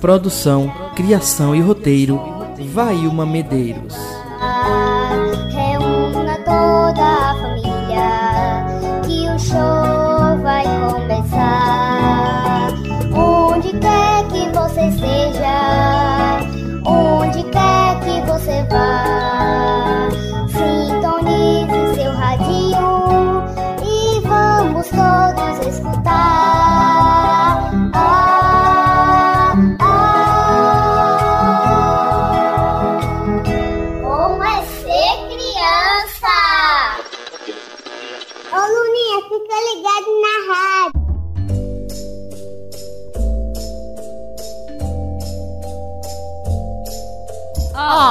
Produção, criação e roteiro, Vailma Medeiros. Reúna toda a família, que o show vai começar. Onde quer que você esteja, onde quer que você vá, sintonize seu radinho e vamos todos escutar. Bom É Ser Criança! Ô Luninha, fica ligado na rádio.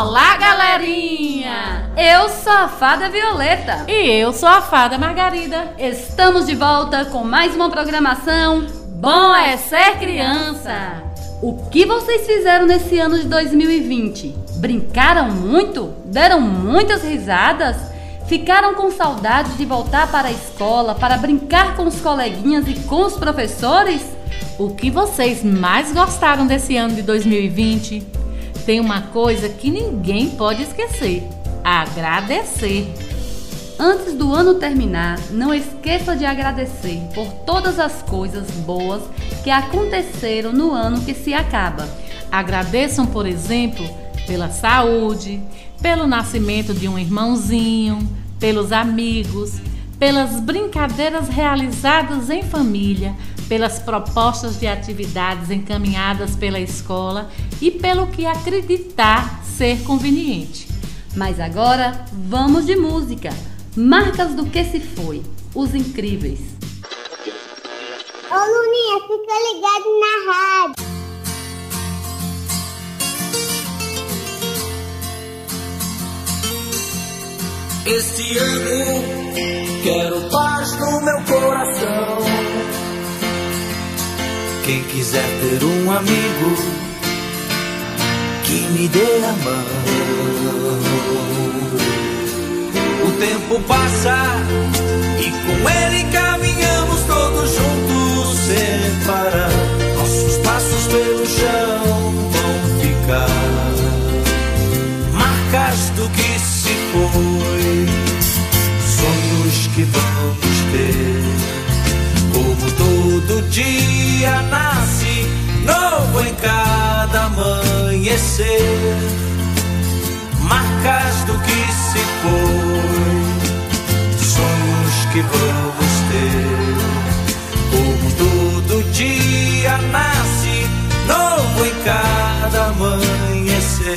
Olá, galerinha! Eu sou a Fada Violeta. E eu sou a Fada Margarida. Estamos de volta com mais uma programação Bom É Ser Criança. O que vocês fizeram nesse ano de 2020? Brincaram muito? Deram muitas risadas? Ficaram com saudade de voltar para a escola, para brincar com os coleguinhas e com os professores? O que vocês mais gostaram desse ano de 2020? Tem uma coisa que ninguém pode esquecer: agradecer. Antes do ano terminar, não esqueça de agradecer por todas as coisas boas que aconteceram no ano que se acaba. Agradeçam, por exemplo, pela saúde, pelo nascimento de um irmãozinho, pelos amigos, pelas brincadeiras realizadas em família, pelas propostas de atividades encaminhadas pela escola e pelo que acreditar ser conveniente. Mas agora vamos de música. Marcas do que se foi, Os Incríveis. Ô Luninha, fica ligado na rádio. Este ano quero paz no meu coração. Quem quiser ter um amigo que me dê a mão. O tempo passa e com ele caminhamos todos juntos. Separa nossos passos pelo chão, vão ficar marcas do que se foi, sonhos que vamos ter. Como todo dia nasce novo em cada amanhecer, marcas do que se foi, sonhos que vamos ter. Como todo dia nasce novo em cada amanhecer.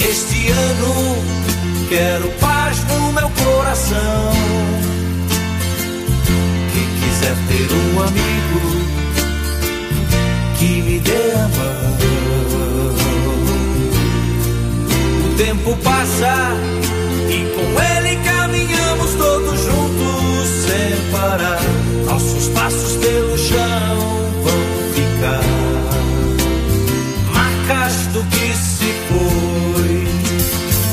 Este ano quero paz no meu coração. Quem quiser ter um amigo que me dê a mão. O tempo passa e com ele caminhamos todos juntos. Separar nossos passos pelo chão, vão ficar marcas do que se foi,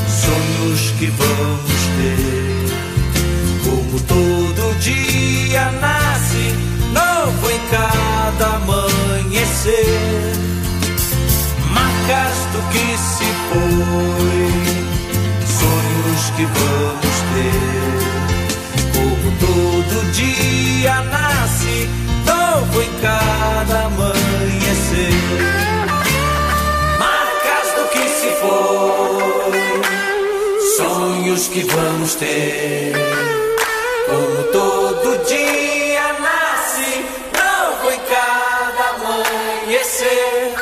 sonhos que vamos ter. Como todo dia nasce novo em cada amanhecer, marcas do que se foi, sonhos que vamos ter. Como todo dia nasce novo em cada amanhecer, marcas do que se foi, sonhos que vamos ter. Como todo dia nasce novo em cada amanhecer,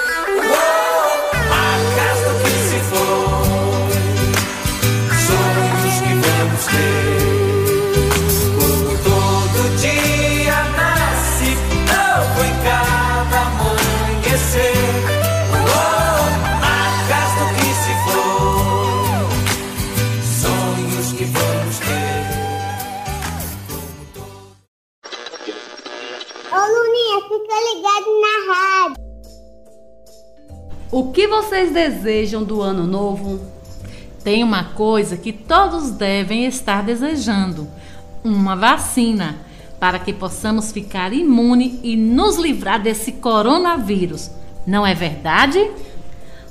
marcas do que se foi, sonhos que vamos ter. Como todo dia nasce novo em cada amanhecer, marcas do que se foi, sonhos que vamos ter. Fica ligado na rádio. O que vocês desejam do ano novo? Tem uma coisa que todos devem estar desejando: uma vacina, para que possamos ficar imune e nos livrar desse coronavírus. Não é verdade?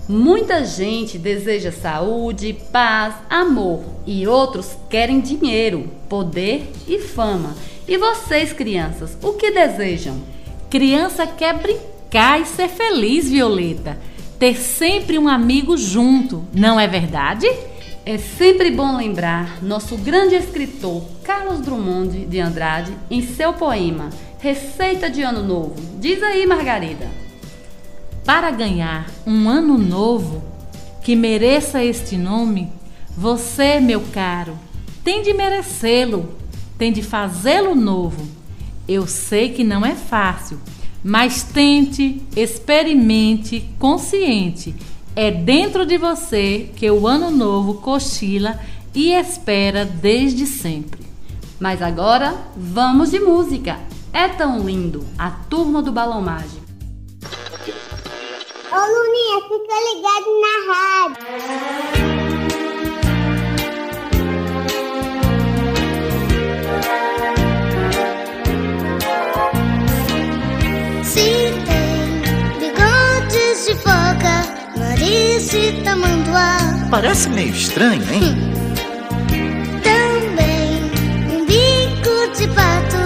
Muita gente deseja saúde, paz, amor e outros querem dinheiro, poder e fama. E vocês, crianças, o que desejam? Criança quer brincar e ser feliz, Violeta. Ter sempre um amigo junto, não é verdade? É sempre bom lembrar nosso grande escritor Carlos Drummond de Andrade em seu poema Receita de Ano Novo. Diz aí, Margarida. Para ganhar um ano novo que mereça este nome, você, meu caro, tem de merecê-lo, tem de fazê-lo novo. Eu sei que não é fácil, mas tente, experimente, consciente. É dentro de você que o ano novo cochila e espera desde sempre. Mas agora, vamos de música. É tão lindo, a turma do Balão Mágico. Ô Luninha, fica ligado na rádio. Se tem bigodes de foca, nariz de tamanduá. Parece meio estranho, hein? Também um bico de pato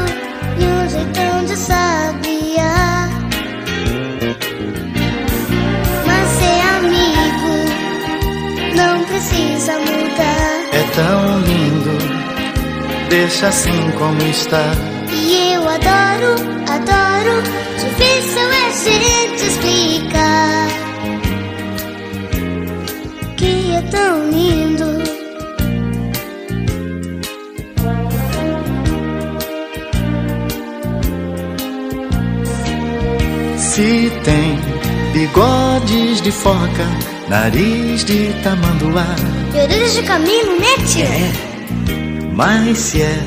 e um jeitão de sabiá. Mas ser amigo não precisa mudar. É tão lindo, deixa assim como está. E eu adoro, adoro. Difícil é gente explicar que é tão lindo. Se tem bigodes de foca, nariz de tamanduá e orelhas de camelo, né, tia? É, mas se é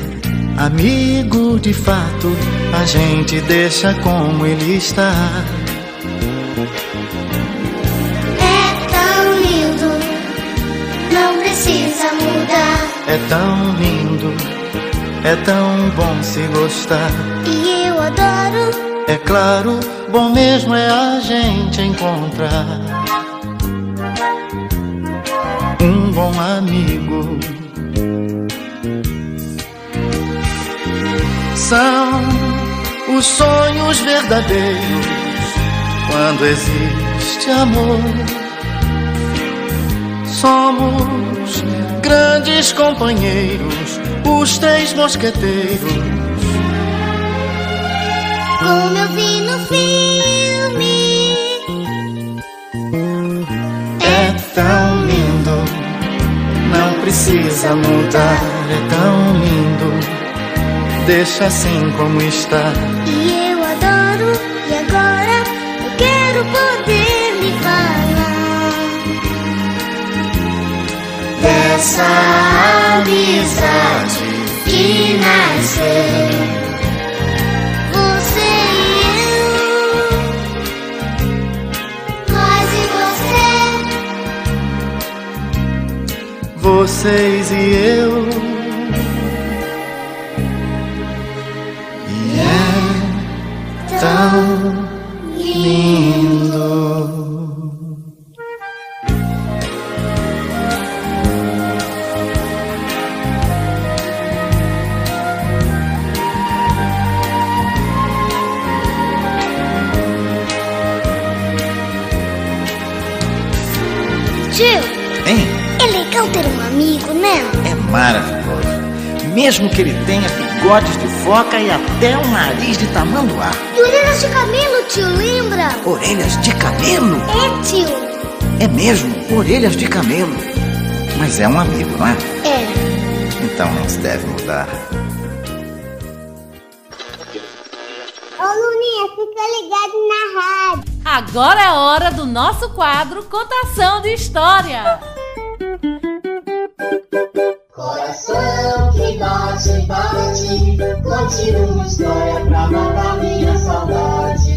amigo de fato, a gente deixa como ele está. É tão lindo, é tão bom se gostar. E eu adoro. É claro, bom mesmo é a gente encontrar um bom amigo. São os sonhos verdadeiros quando existe amor. Somos grandes companheiros, os três mosqueteiros. Como eu vi no filme. É tão lindo, não precisa mudar. É tão lindo, deixa assim como está. E eu adoro, e agora eu quero poder me falar dessa amizade que nasceu você e eu, nós e você, vocês e eu. E é tão lindo. Ter um amigo, né? É maravilhoso. Mesmo que ele tenha bigodes de foca e até um nariz de tamanduá. E orelhas de camelo, tio, lembra? Orelhas de camelo? É, tio. É mesmo, orelhas de camelo. Mas é um amigo, não é? É. Então não se deve mudar. Ô, Luninha, fica ligado na rádio. Agora é hora do nosso quadro Contação de História. Coração que bate, bate, continua história pra matar minha saudade.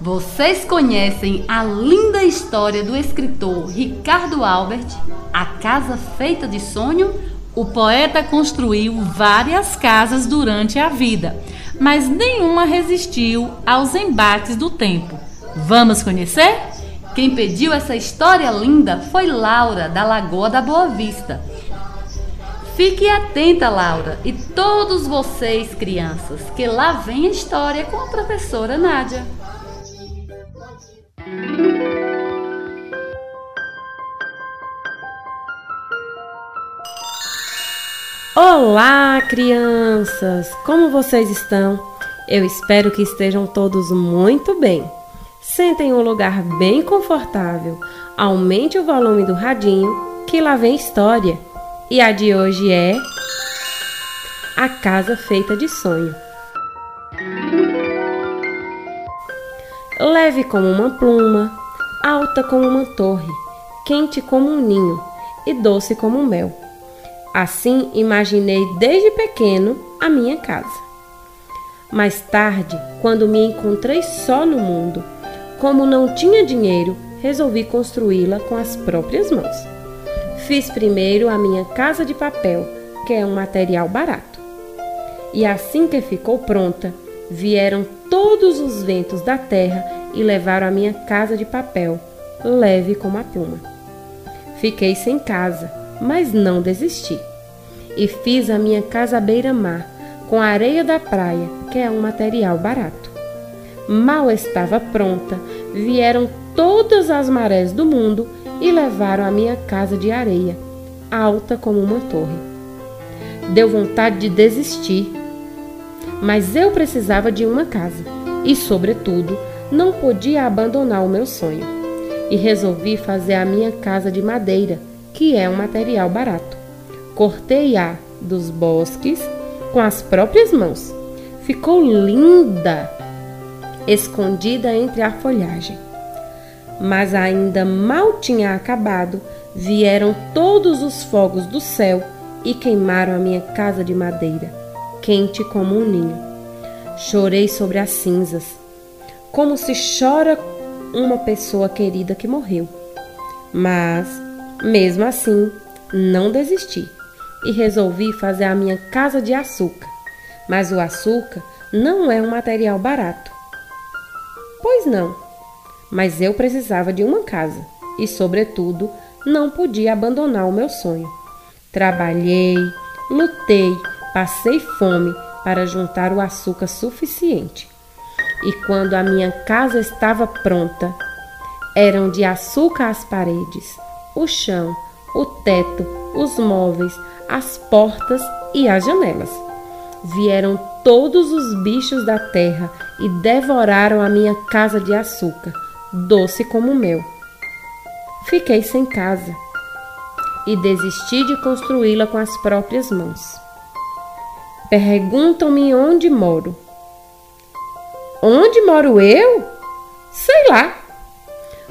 Vocês conhecem a linda história do escritor Ricardo Albert, A Casa Feita de Sonho? O poeta construiu várias casas durante a vida, mas nenhuma resistiu aos embates do tempo. Vamos conhecer? Quem pediu essa história linda foi Laura, da Lagoa da Boa Vista. Fique atenta, Laura, e todos vocês, crianças, que lá vem a história com a professora Nádia. Olá, crianças! Como vocês estão? Eu espero que estejam todos muito bem. Sentem em um lugar bem confortável, aumente o volume do radinho, que lá vem história. E a de hoje é A Casa Feita de Sonho. Leve como uma pluma, alta como uma torre, quente como um ninho e doce como um mel. Assim imaginei desde pequeno a minha casa. Mais tarde, quando me encontrei só no mundo, como não tinha dinheiro, resolvi construí-la com as próprias mãos. Fiz primeiro a minha casa de papel, que é um material barato. E assim que ficou pronta, vieram todos os ventos da terra e levaram a minha casa de papel, leve como a pluma. Fiquei sem casa, mas não desisti. E fiz a minha casa à beira-mar, com a areia da praia, que é um material barato. Mal estava pronta, vieram todas as marés do mundo e levaram a minha casa de areia, alta como uma torre. Deu vontade de desistir, mas eu precisava de uma casa e, sobretudo, não podia abandonar o meu sonho. E resolvi fazer a minha casa de madeira, que é um material barato. Cortei-a dos bosques com as próprias mãos. Ficou linda, escondida entre a folhagem. Mas ainda mal tinha acabado, vieram todos os fogos do céu e queimaram a minha casa de madeira, quente como um ninho. Chorei sobre as cinzas, como se chora uma pessoa querida que morreu. Mas, mesmo assim, não desisti e resolvi fazer a minha casa de açúcar. Mas o açúcar não é um material barato. Pois não. Mas eu precisava de uma casa e, sobretudo, não podia abandonar o meu sonho. Trabalhei, lutei, passei fome para juntar o açúcar suficiente. E quando a minha casa estava pronta, eram de açúcar as paredes, o chão, o teto, os móveis, as portas e as janelas. Vieram todos os bichos da terra e devoraram a minha casa de açúcar, doce como o mel. Fiquei sem casa e desisti de construí-la com as próprias mãos. Perguntam-me onde moro. Onde moro eu? Sei lá.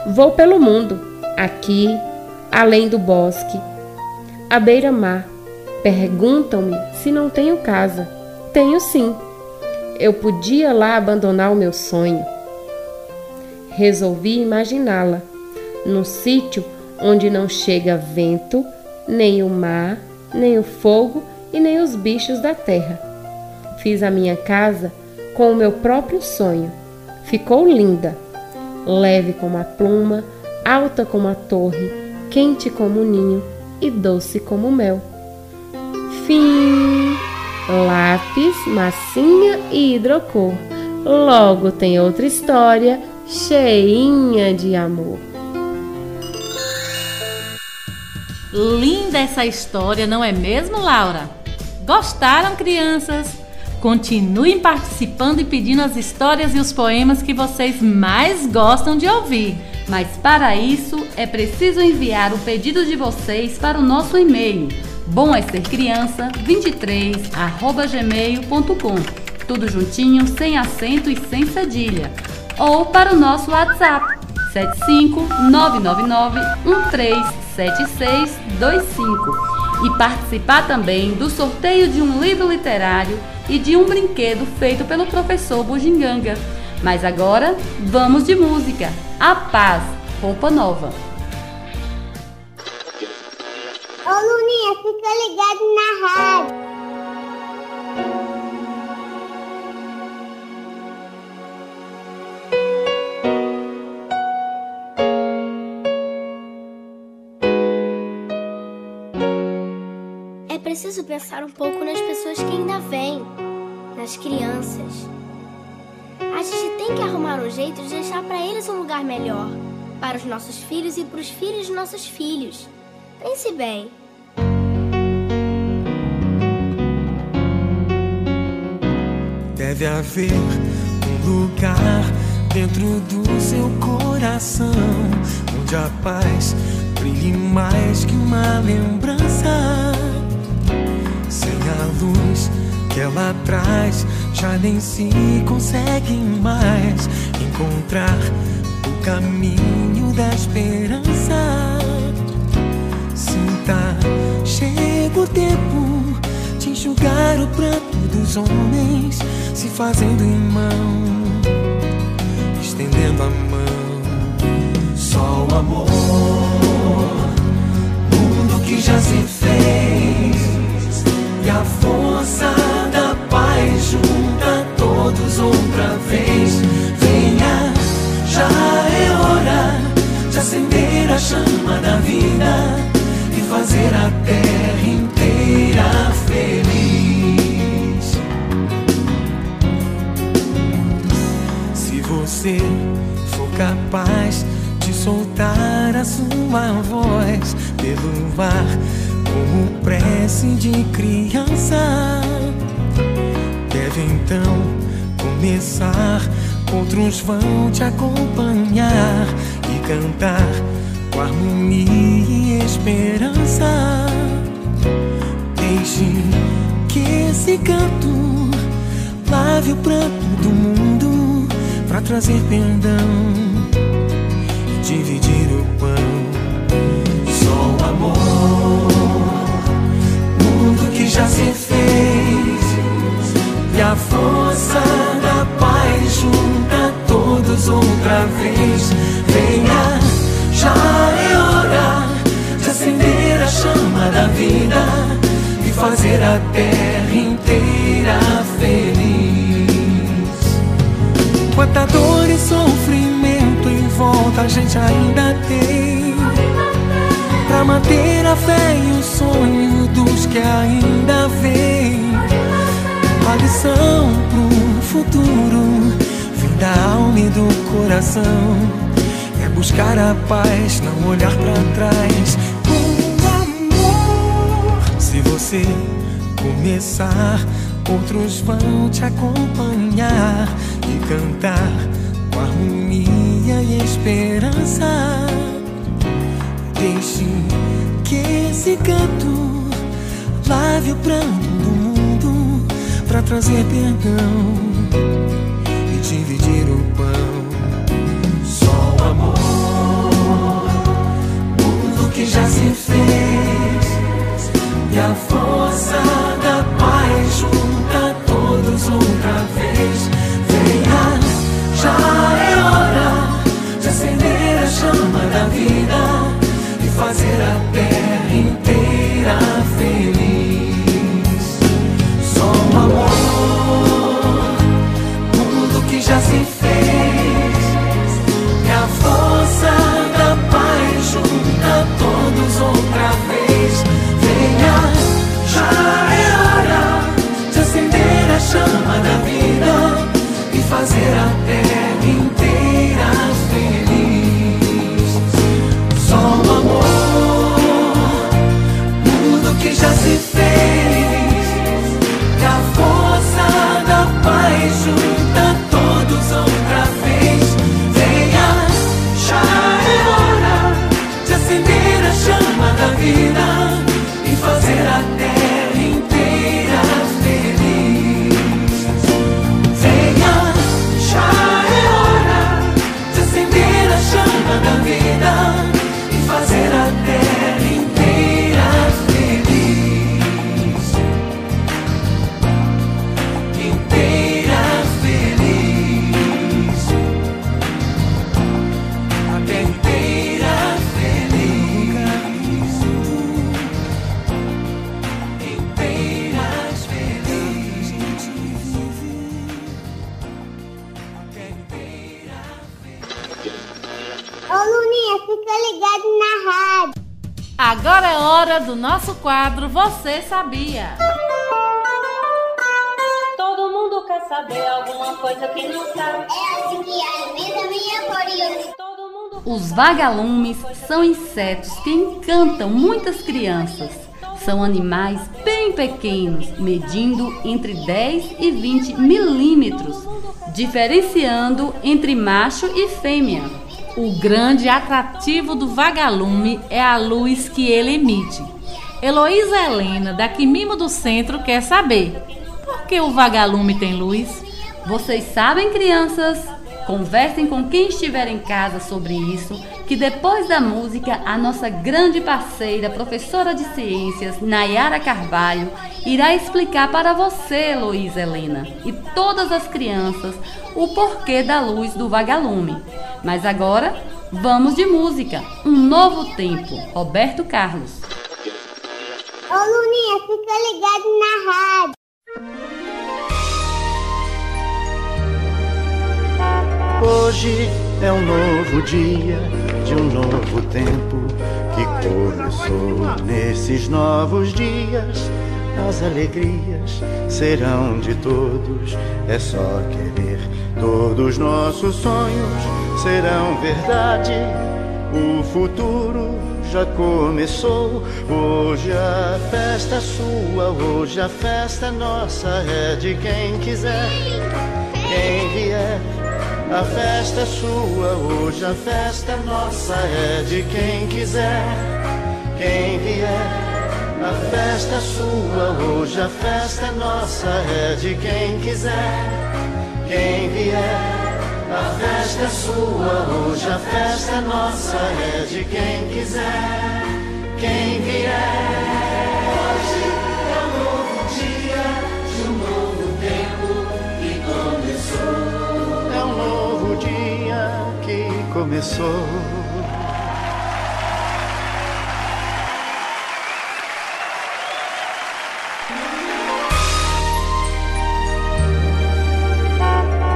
Vou pelo mundo, aqui, além do bosque, à beira-mar. Perguntam-me se não tenho casa. Tenho sim. Eu podia lá abandonar o meu sonho. Resolvi imaginá-la, num sítio onde não chega vento, nem o mar, nem o fogo e nem os bichos da terra. Fiz a minha casa com o meu próprio sonho. Ficou linda, leve como a pluma, alta como a torre, quente como o ninho e doce como o mel. Fim! Lápis, massinha e hidrocor. Logo tem outra história cheinha de amor. Linda essa história, não é mesmo, Laura? Gostaram, crianças? Continuem participando e pedindo as histórias e os poemas que vocês mais gostam de ouvir. Mas para isso, é preciso enviar o pedido de vocês para o nosso e-mail bomesercriança23@gmail.com. Tudo juntinho, sem acento e sem cedilha. Ou para o nosso WhatsApp 75999137625 e participar também do sorteio de um livro literário e de um brinquedo feito pelo professor Bujinganga. Mas agora vamos de música. A Paz, Roupa Nova. Ô Luninha, fica ligado na rádio. preciso pensar um pouco nas pessoas que ainda vêm, nas crianças. A gente tem que arrumar um jeito de deixar para eles um lugar melhor, para os nossos filhos e para os filhos de nossos filhos. Pense bem. Deve haver um lugar dentro do seu coração, onde a paz brilhe mais que uma lembrança. Sem a luz que ela traz, já nem se consegue mais encontrar o caminho da esperança. Sinta, chega o tempo de enxugar o pranto dos homens, se fazendo irmão, estendendo a mão. Só o amor, mundo que já se fez, e a força da paz junta todos outra vez. Venha, já é hora de acender a chama da vida e fazer a terra inteira feliz. Se você for capaz de soltar a sua voz pelo ar como prece de criança, deve então começar. Outros vão te acompanhar e cantar com harmonia e esperança. Deixe que esse canto lave o pranto do mundo, pra trazer perdão e dividir o pão. Só o amor, mundo que já se fez, e a força da paz junta todos outra vez. Venha, já é hora de acender a chama da vida e fazer a terra inteira feliz. Quanta dor e sofrimento em volta a gente ainda tem, pra manter a fé e o sonho dos que ainda vêm. A lição pro futuro vem da alma e do coração, é buscar a paz, não olhar pra trás. Com amor, se você começar, outros vão te acompanhar e cantar com harmonia e esperança. Deixe que esse canto lave o pranto do mundo, pra trazer perdão e dividir o pão. Só o amor, mundo que já se fez, e a força da paz junta todos outra vez. Já é hora de acender a chama da vida e fazer a terra inteira feliz. Só o amor, tudo que já se fez, e a força da paz junta todos outra vez. Venha, já é hora de acender a chama da vida, fazer a terra inteira feliz. Só o amor, tudo que já se fez, e a força da paz junta todos outra vez. Venha, já é hora de acender a chama da vida e fazer a terra inteira feliz. Venha, já é hora de acender a chama da vida e fazer a terra inteira feliz. Inteira feliz. A terra inteira feliz. Inteiras felizes. Ô Luninha, fica ligado na rádio. Agora é hora do nosso quadro Você Sabia? Todo mundo quer saber alguma coisa que não sabe. É assim que alimenta minha curiosidade. Os vagalumes são insetos que encantam muitas crianças. São animais bem pequenos, medindo entre 10 e 20 milímetros, diferenciando entre macho e fêmea. O grande atrativo do vagalume é a luz que ele emite. Heloísa Helena, da Quimimo do Centro, quer saber: por que o vagalume tem luz? Vocês sabem, crianças? Conversem com quem estiver em casa sobre isso, que depois da música, a nossa grande parceira, professora de ciências, Nayara Carvalho, irá explicar para você, Heloísa Helena, e todas as crianças, o porquê da luz do vagalume. Mas agora, vamos de música. Um Novo Tempo, Roberto Carlos. Ô Luninha, fica ligado na rádio. Hoje é um novo dia, de um novo tempo que começou. Nesses novos dias, as alegrias serão de todos. É só querer, todos nossos sonhos serão verdade. O futuro já começou. Hoje a festa é sua, hoje a festa é nossa. É de quem quiser, quem vier. A festa é sua, hoje a festa é nossa, é de quem quiser, quem vier. A festa é sua, hoje a festa é nossa, é de quem quiser, quem vier. A festa é sua, hoje a festa é nossa, é de quem quiser, quem vier. Hoje é um novo dia, de um novo tempo que começou. Começou.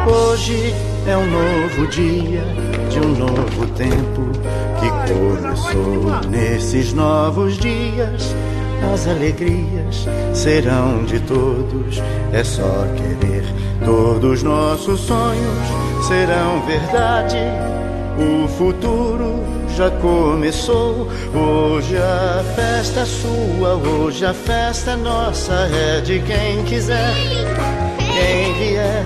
Hoje é um novo dia, de um novo tempo que começou. Nesses novos dias, as alegrias serão de todos. É só querer, todos nossos sonhos serão verdade. O futuro já começou. Hoje a festa é sua, hoje a festa é nossa, é de quem quiser, quem vier.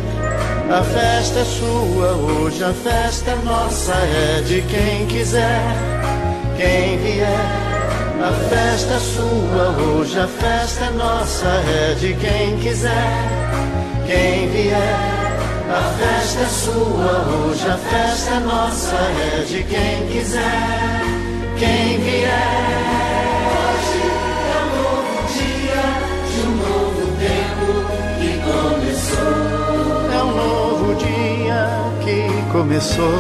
A festa é sua, hoje a festa é nossa, é de quem quiser, quem vier. A festa é sua, hoje a festa é nossa, é de quem quiser, quem vier. A festa é sua, hoje a festa é nossa, é de quem quiser, quem vier. Hoje é um novo dia, de um novo tempo que começou. É um novo dia que começou.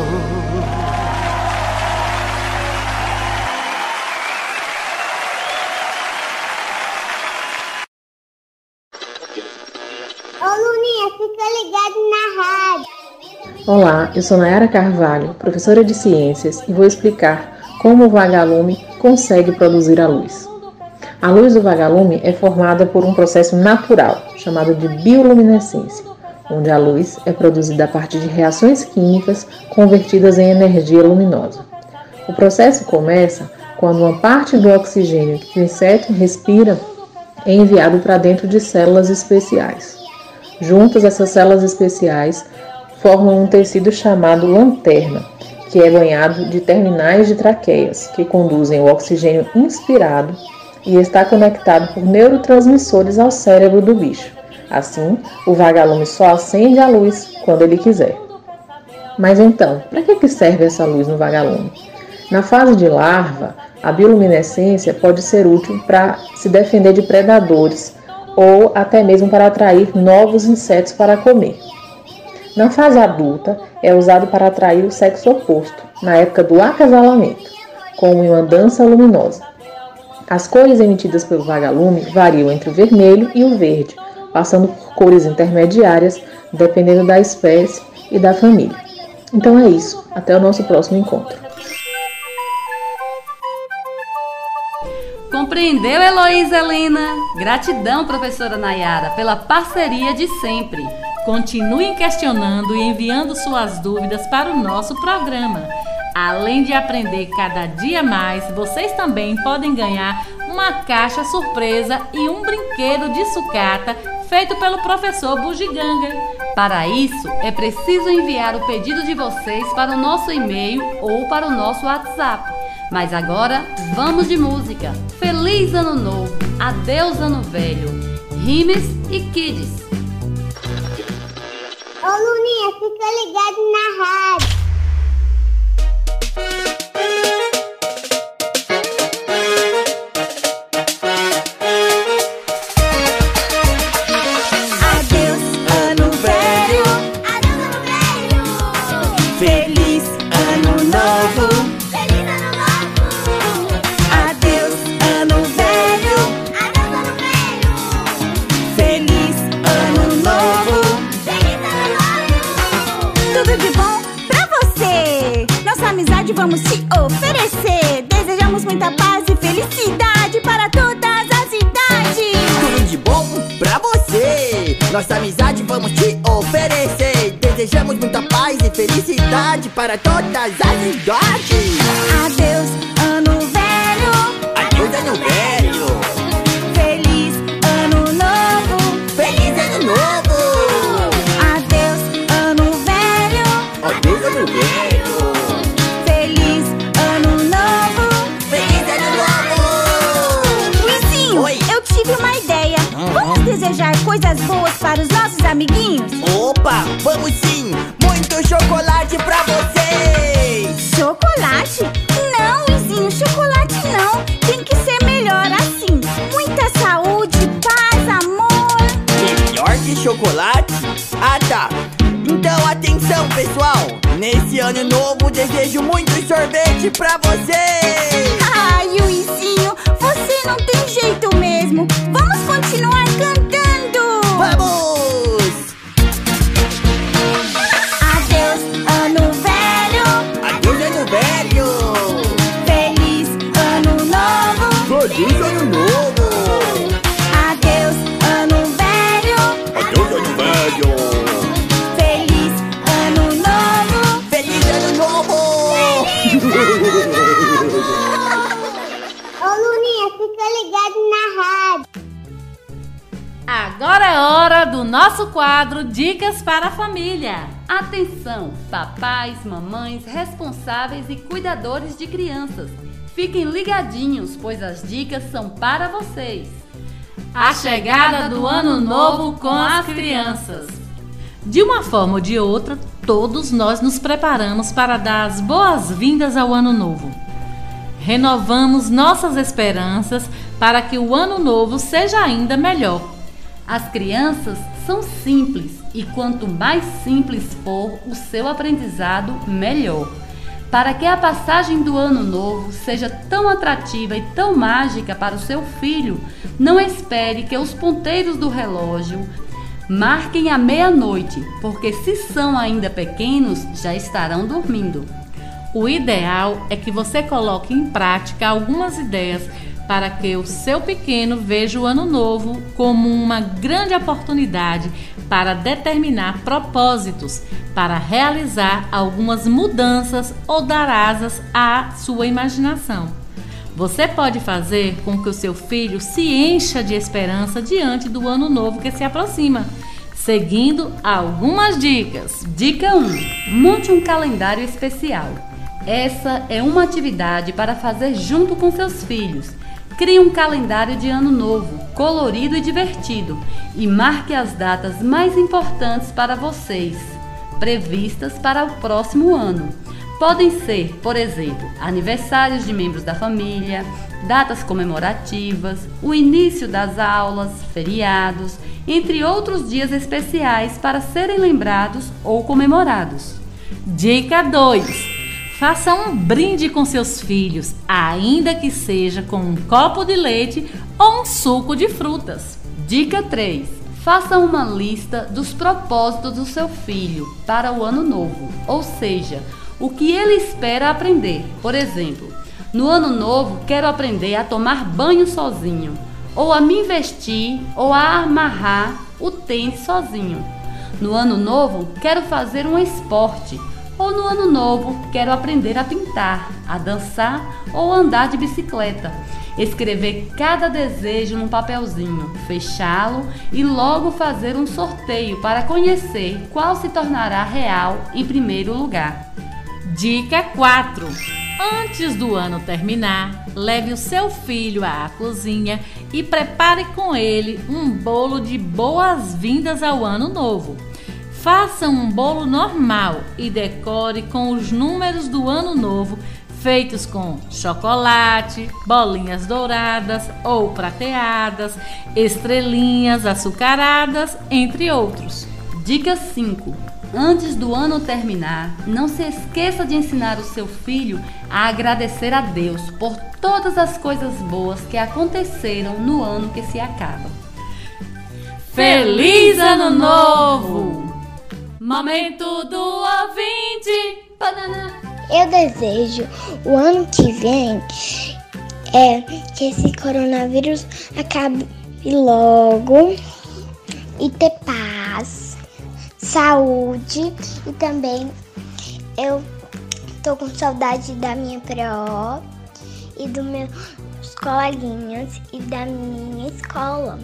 Olá, eu sou Nayara Carvalho, professora de ciências, e vou explicar como o vagalume consegue produzir a luz. A luz do vagalume é formada por um processo natural, chamado de bioluminescência, onde a luz é produzida a partir de reações químicas convertidas em energia luminosa. O processo começa quando uma parte do oxigênio que o inseto respira é enviado para dentro de células especiais. Juntas, essas células especiais formam um tecido chamado lanterna, que é banhado de terminais de traqueias, que conduzem o oxigênio inspirado e está conectado por neurotransmissores ao cérebro do bicho. Assim, o vagalume só acende a luz quando ele quiser. Mas então, para que serve essa luz no vagalume? Na fase de larva, a bioluminescência pode ser útil para se defender de predadores ou até mesmo para atrair novos insetos para comer. Na fase adulta, é usado para atrair o sexo oposto, na época do acasalamento, como em uma dança luminosa. As cores emitidas pelo vagalume variam entre o vermelho e o verde, passando por cores intermediárias, dependendo da espécie e da família. Então é isso, até o nosso próximo encontro. Compreendeu, Heloísa Helena? Gratidão, professora Nayara, pela parceria de sempre. Continuem questionando e enviando suas dúvidas para o nosso programa. Além de aprender cada dia mais, vocês também podem ganhar uma caixa surpresa e um brinquedo de sucata feito pelo professor Bujinganga. Para isso, é preciso enviar o pedido de vocês para o nosso e-mail ou para o nosso WhatsApp. Mas agora, vamos de música. Feliz Ano Novo, adeus Ano Velho, Rimes e Kids. Ô Luninha, fica ligado na rádio. Vamos te oferecer. Desejamos muita paz e felicidade para todas as idades. Tudo de bom pra você. Nossa amizade vamos te oferecer. Desejamos muita paz e felicidade para todas as idades. Adeus, ano velho. Adeus, ano velho. Feliz ano novo. Feliz ano novo. Adeus, ano velho. Adeus, ano velho. Desejar coisas boas para os nossos amiguinhos? Opa, vamos sim! Muito chocolate pra vocês! Chocolate? Não, Luizinho, chocolate não! Tem que ser melhor assim! Muita saúde, paz, amor! Melhor que chocolate? Ah tá! Então atenção, pessoal! Nesse ano novo desejo muito sorvete pra vocês! Ai, Luizinho, você não tem jeito mesmo! Vamos continuar cantando! Vamos! Adeus, ano velho! Adeus, ano velho! Feliz ano novo! Feliz ano novo! Adeus, ano velho! Adeus, ano velho! Feliz ano novo! Feliz ano novo! Feliz ano novo! Ô Luninha, fica ligado na rádio! Agora é hora do nosso quadro Dicas para a Família. Atenção, papais, mamães, responsáveis e cuidadores de crianças. Fiquem ligadinhos, pois as dicas são para vocês. A chegada do Ano Novo com as crianças. De uma forma ou de outra, todos nós nos preparamos para dar as boas-vindas ao Ano Novo. Renovamos nossas esperanças para que o Ano Novo seja ainda melhor. As crianças são simples e quanto mais simples for o seu aprendizado, melhor. Para que a passagem do ano novo seja tão atrativa e tão mágica para o seu filho, não espere que os ponteiros do relógio marquem a meia-noite, porque se são ainda pequenos, já estarão dormindo. O ideal é que você coloque em prática algumas ideias para que o seu pequeno veja o Ano Novo como uma grande oportunidade para determinar propósitos, para realizar algumas mudanças ou dar asas à sua imaginação. Você pode fazer com que o seu filho se encha de esperança diante do Ano Novo que se aproxima, seguindo algumas dicas. Dica 1. Monte um calendário especial. Essa é uma atividade para fazer junto com seus filhos. Crie um calendário de ano novo, colorido e divertido, e marque as datas mais importantes para vocês, previstas para o próximo ano. Podem ser, por exemplo, aniversários de membros da família, datas comemorativas, o início das aulas, feriados, entre outros dias especiais para serem lembrados ou comemorados. Dica 2. Faça um brinde com seus filhos, ainda que seja com um copo de leite ou um suco de frutas. Dica 3. Faça uma lista dos propósitos do seu filho para o ano novo, ou seja, o que ele espera aprender. Por exemplo, No ano novo, quero aprender a tomar banho sozinho, ou a me vestir, ou a amarrar o tênis sozinho. No ano novo, quero fazer um esporte, ou no ano novo, quero aprender a pintar, a dançar ou andar de bicicleta. Escrever cada desejo num papelzinho, fechá-lo e logo fazer um sorteio para conhecer qual se tornará real em primeiro lugar. Dica 4. Antes do ano terminar, leve o seu filho à cozinha e prepare com ele um bolo de boas-vindas ao ano novo. Faça um bolo normal e decore com os números do ano novo, feitos com chocolate, bolinhas douradas ou prateadas, estrelinhas açucaradas, entre outros. Dica 5. Antes do ano terminar, não se esqueça de ensinar o seu filho a agradecer a Deus por todas as coisas boas que aconteceram no ano que se acaba. Feliz Ano Novo! Momento do ouvinte! Banana. Eu desejo o ano que vem que esse coronavírus acabe logo e ter paz, saúde, e também eu tô com saudade da minha pró e dos meus coleguinhas e da minha escola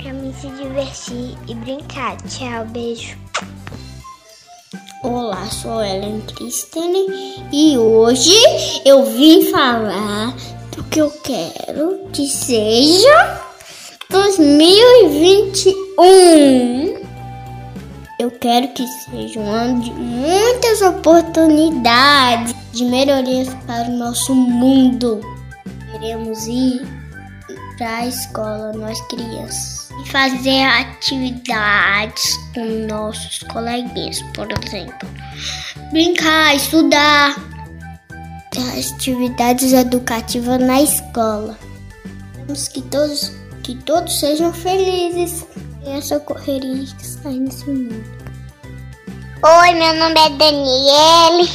pra mim se divertir e brincar. Tchau, beijo. Olá, sou Ellen Kristen e hoje eu vim falar do que eu quero que seja 2021. Eu quero que seja um ano de muitas oportunidades de melhorias para o nosso mundo. Iremos ir para a escola, nós crianças, e fazer atividades com nossos coleguinhas, por exemplo, brincar, estudar, atividades educativas na escola. Queremos que todos sejam felizes nessa correria que está nesse mundo. Oi, meu nome é Daniele.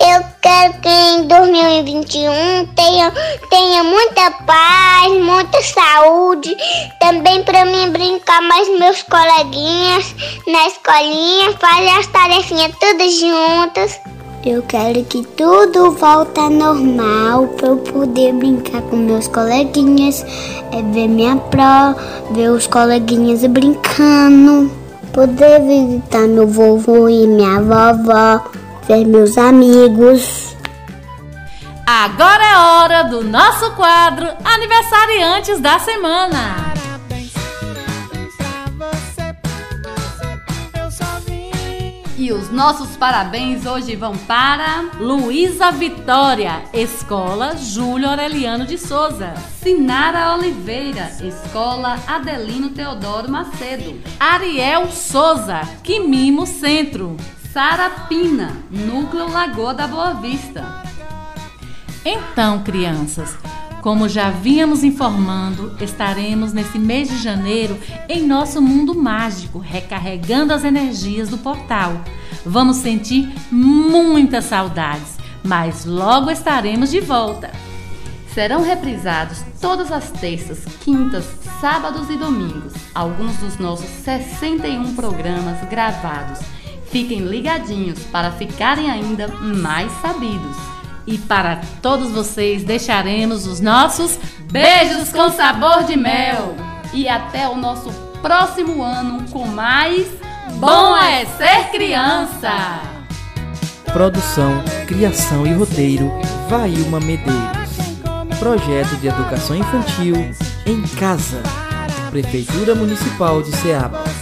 Eu quero que em 2021 tenha muita paz, muita saúde. Também para mim brincar mais meus coleguinhas na escolinha, fazer as tarefinhas todas juntas. Eu quero que tudo volte ao normal para eu poder brincar com meus coleguinhas, ver minha pró, ver os coleguinhas brincando. Poder visitar meu vovô e minha vovó, ver meus amigos. Agora é hora do nosso quadro Aniversariantes da Semana. E os nossos parabéns hoje vão para Luísa Vitória, Escola Júlio Aureliano de Souza; Sinara Oliveira, Escola Adelino Teodoro Macedo; Ariel Souza, Quimimo Centro; Sara Pina, Núcleo Lagoa da Boa Vista. Então, crianças, como já vínhamos informando, estaremos nesse mês de janeiro em nosso mundo mágico, recarregando as energias do portal. Vamos sentir muitas saudades, mas logo estaremos de volta. Serão reprisados todas as terças, quintas, sábados e domingos, alguns dos nossos 61 programas gravados. Fiquem ligadinhos para ficarem ainda mais sabidos. E para todos vocês deixaremos os nossos beijos com sabor de mel. E até o nosso próximo ano com mais Bom É Ser Criança. Produção, criação e roteiro, Vailma Medeiros. Projeto de Educação Infantil em Casa, Prefeitura Municipal de Ceará.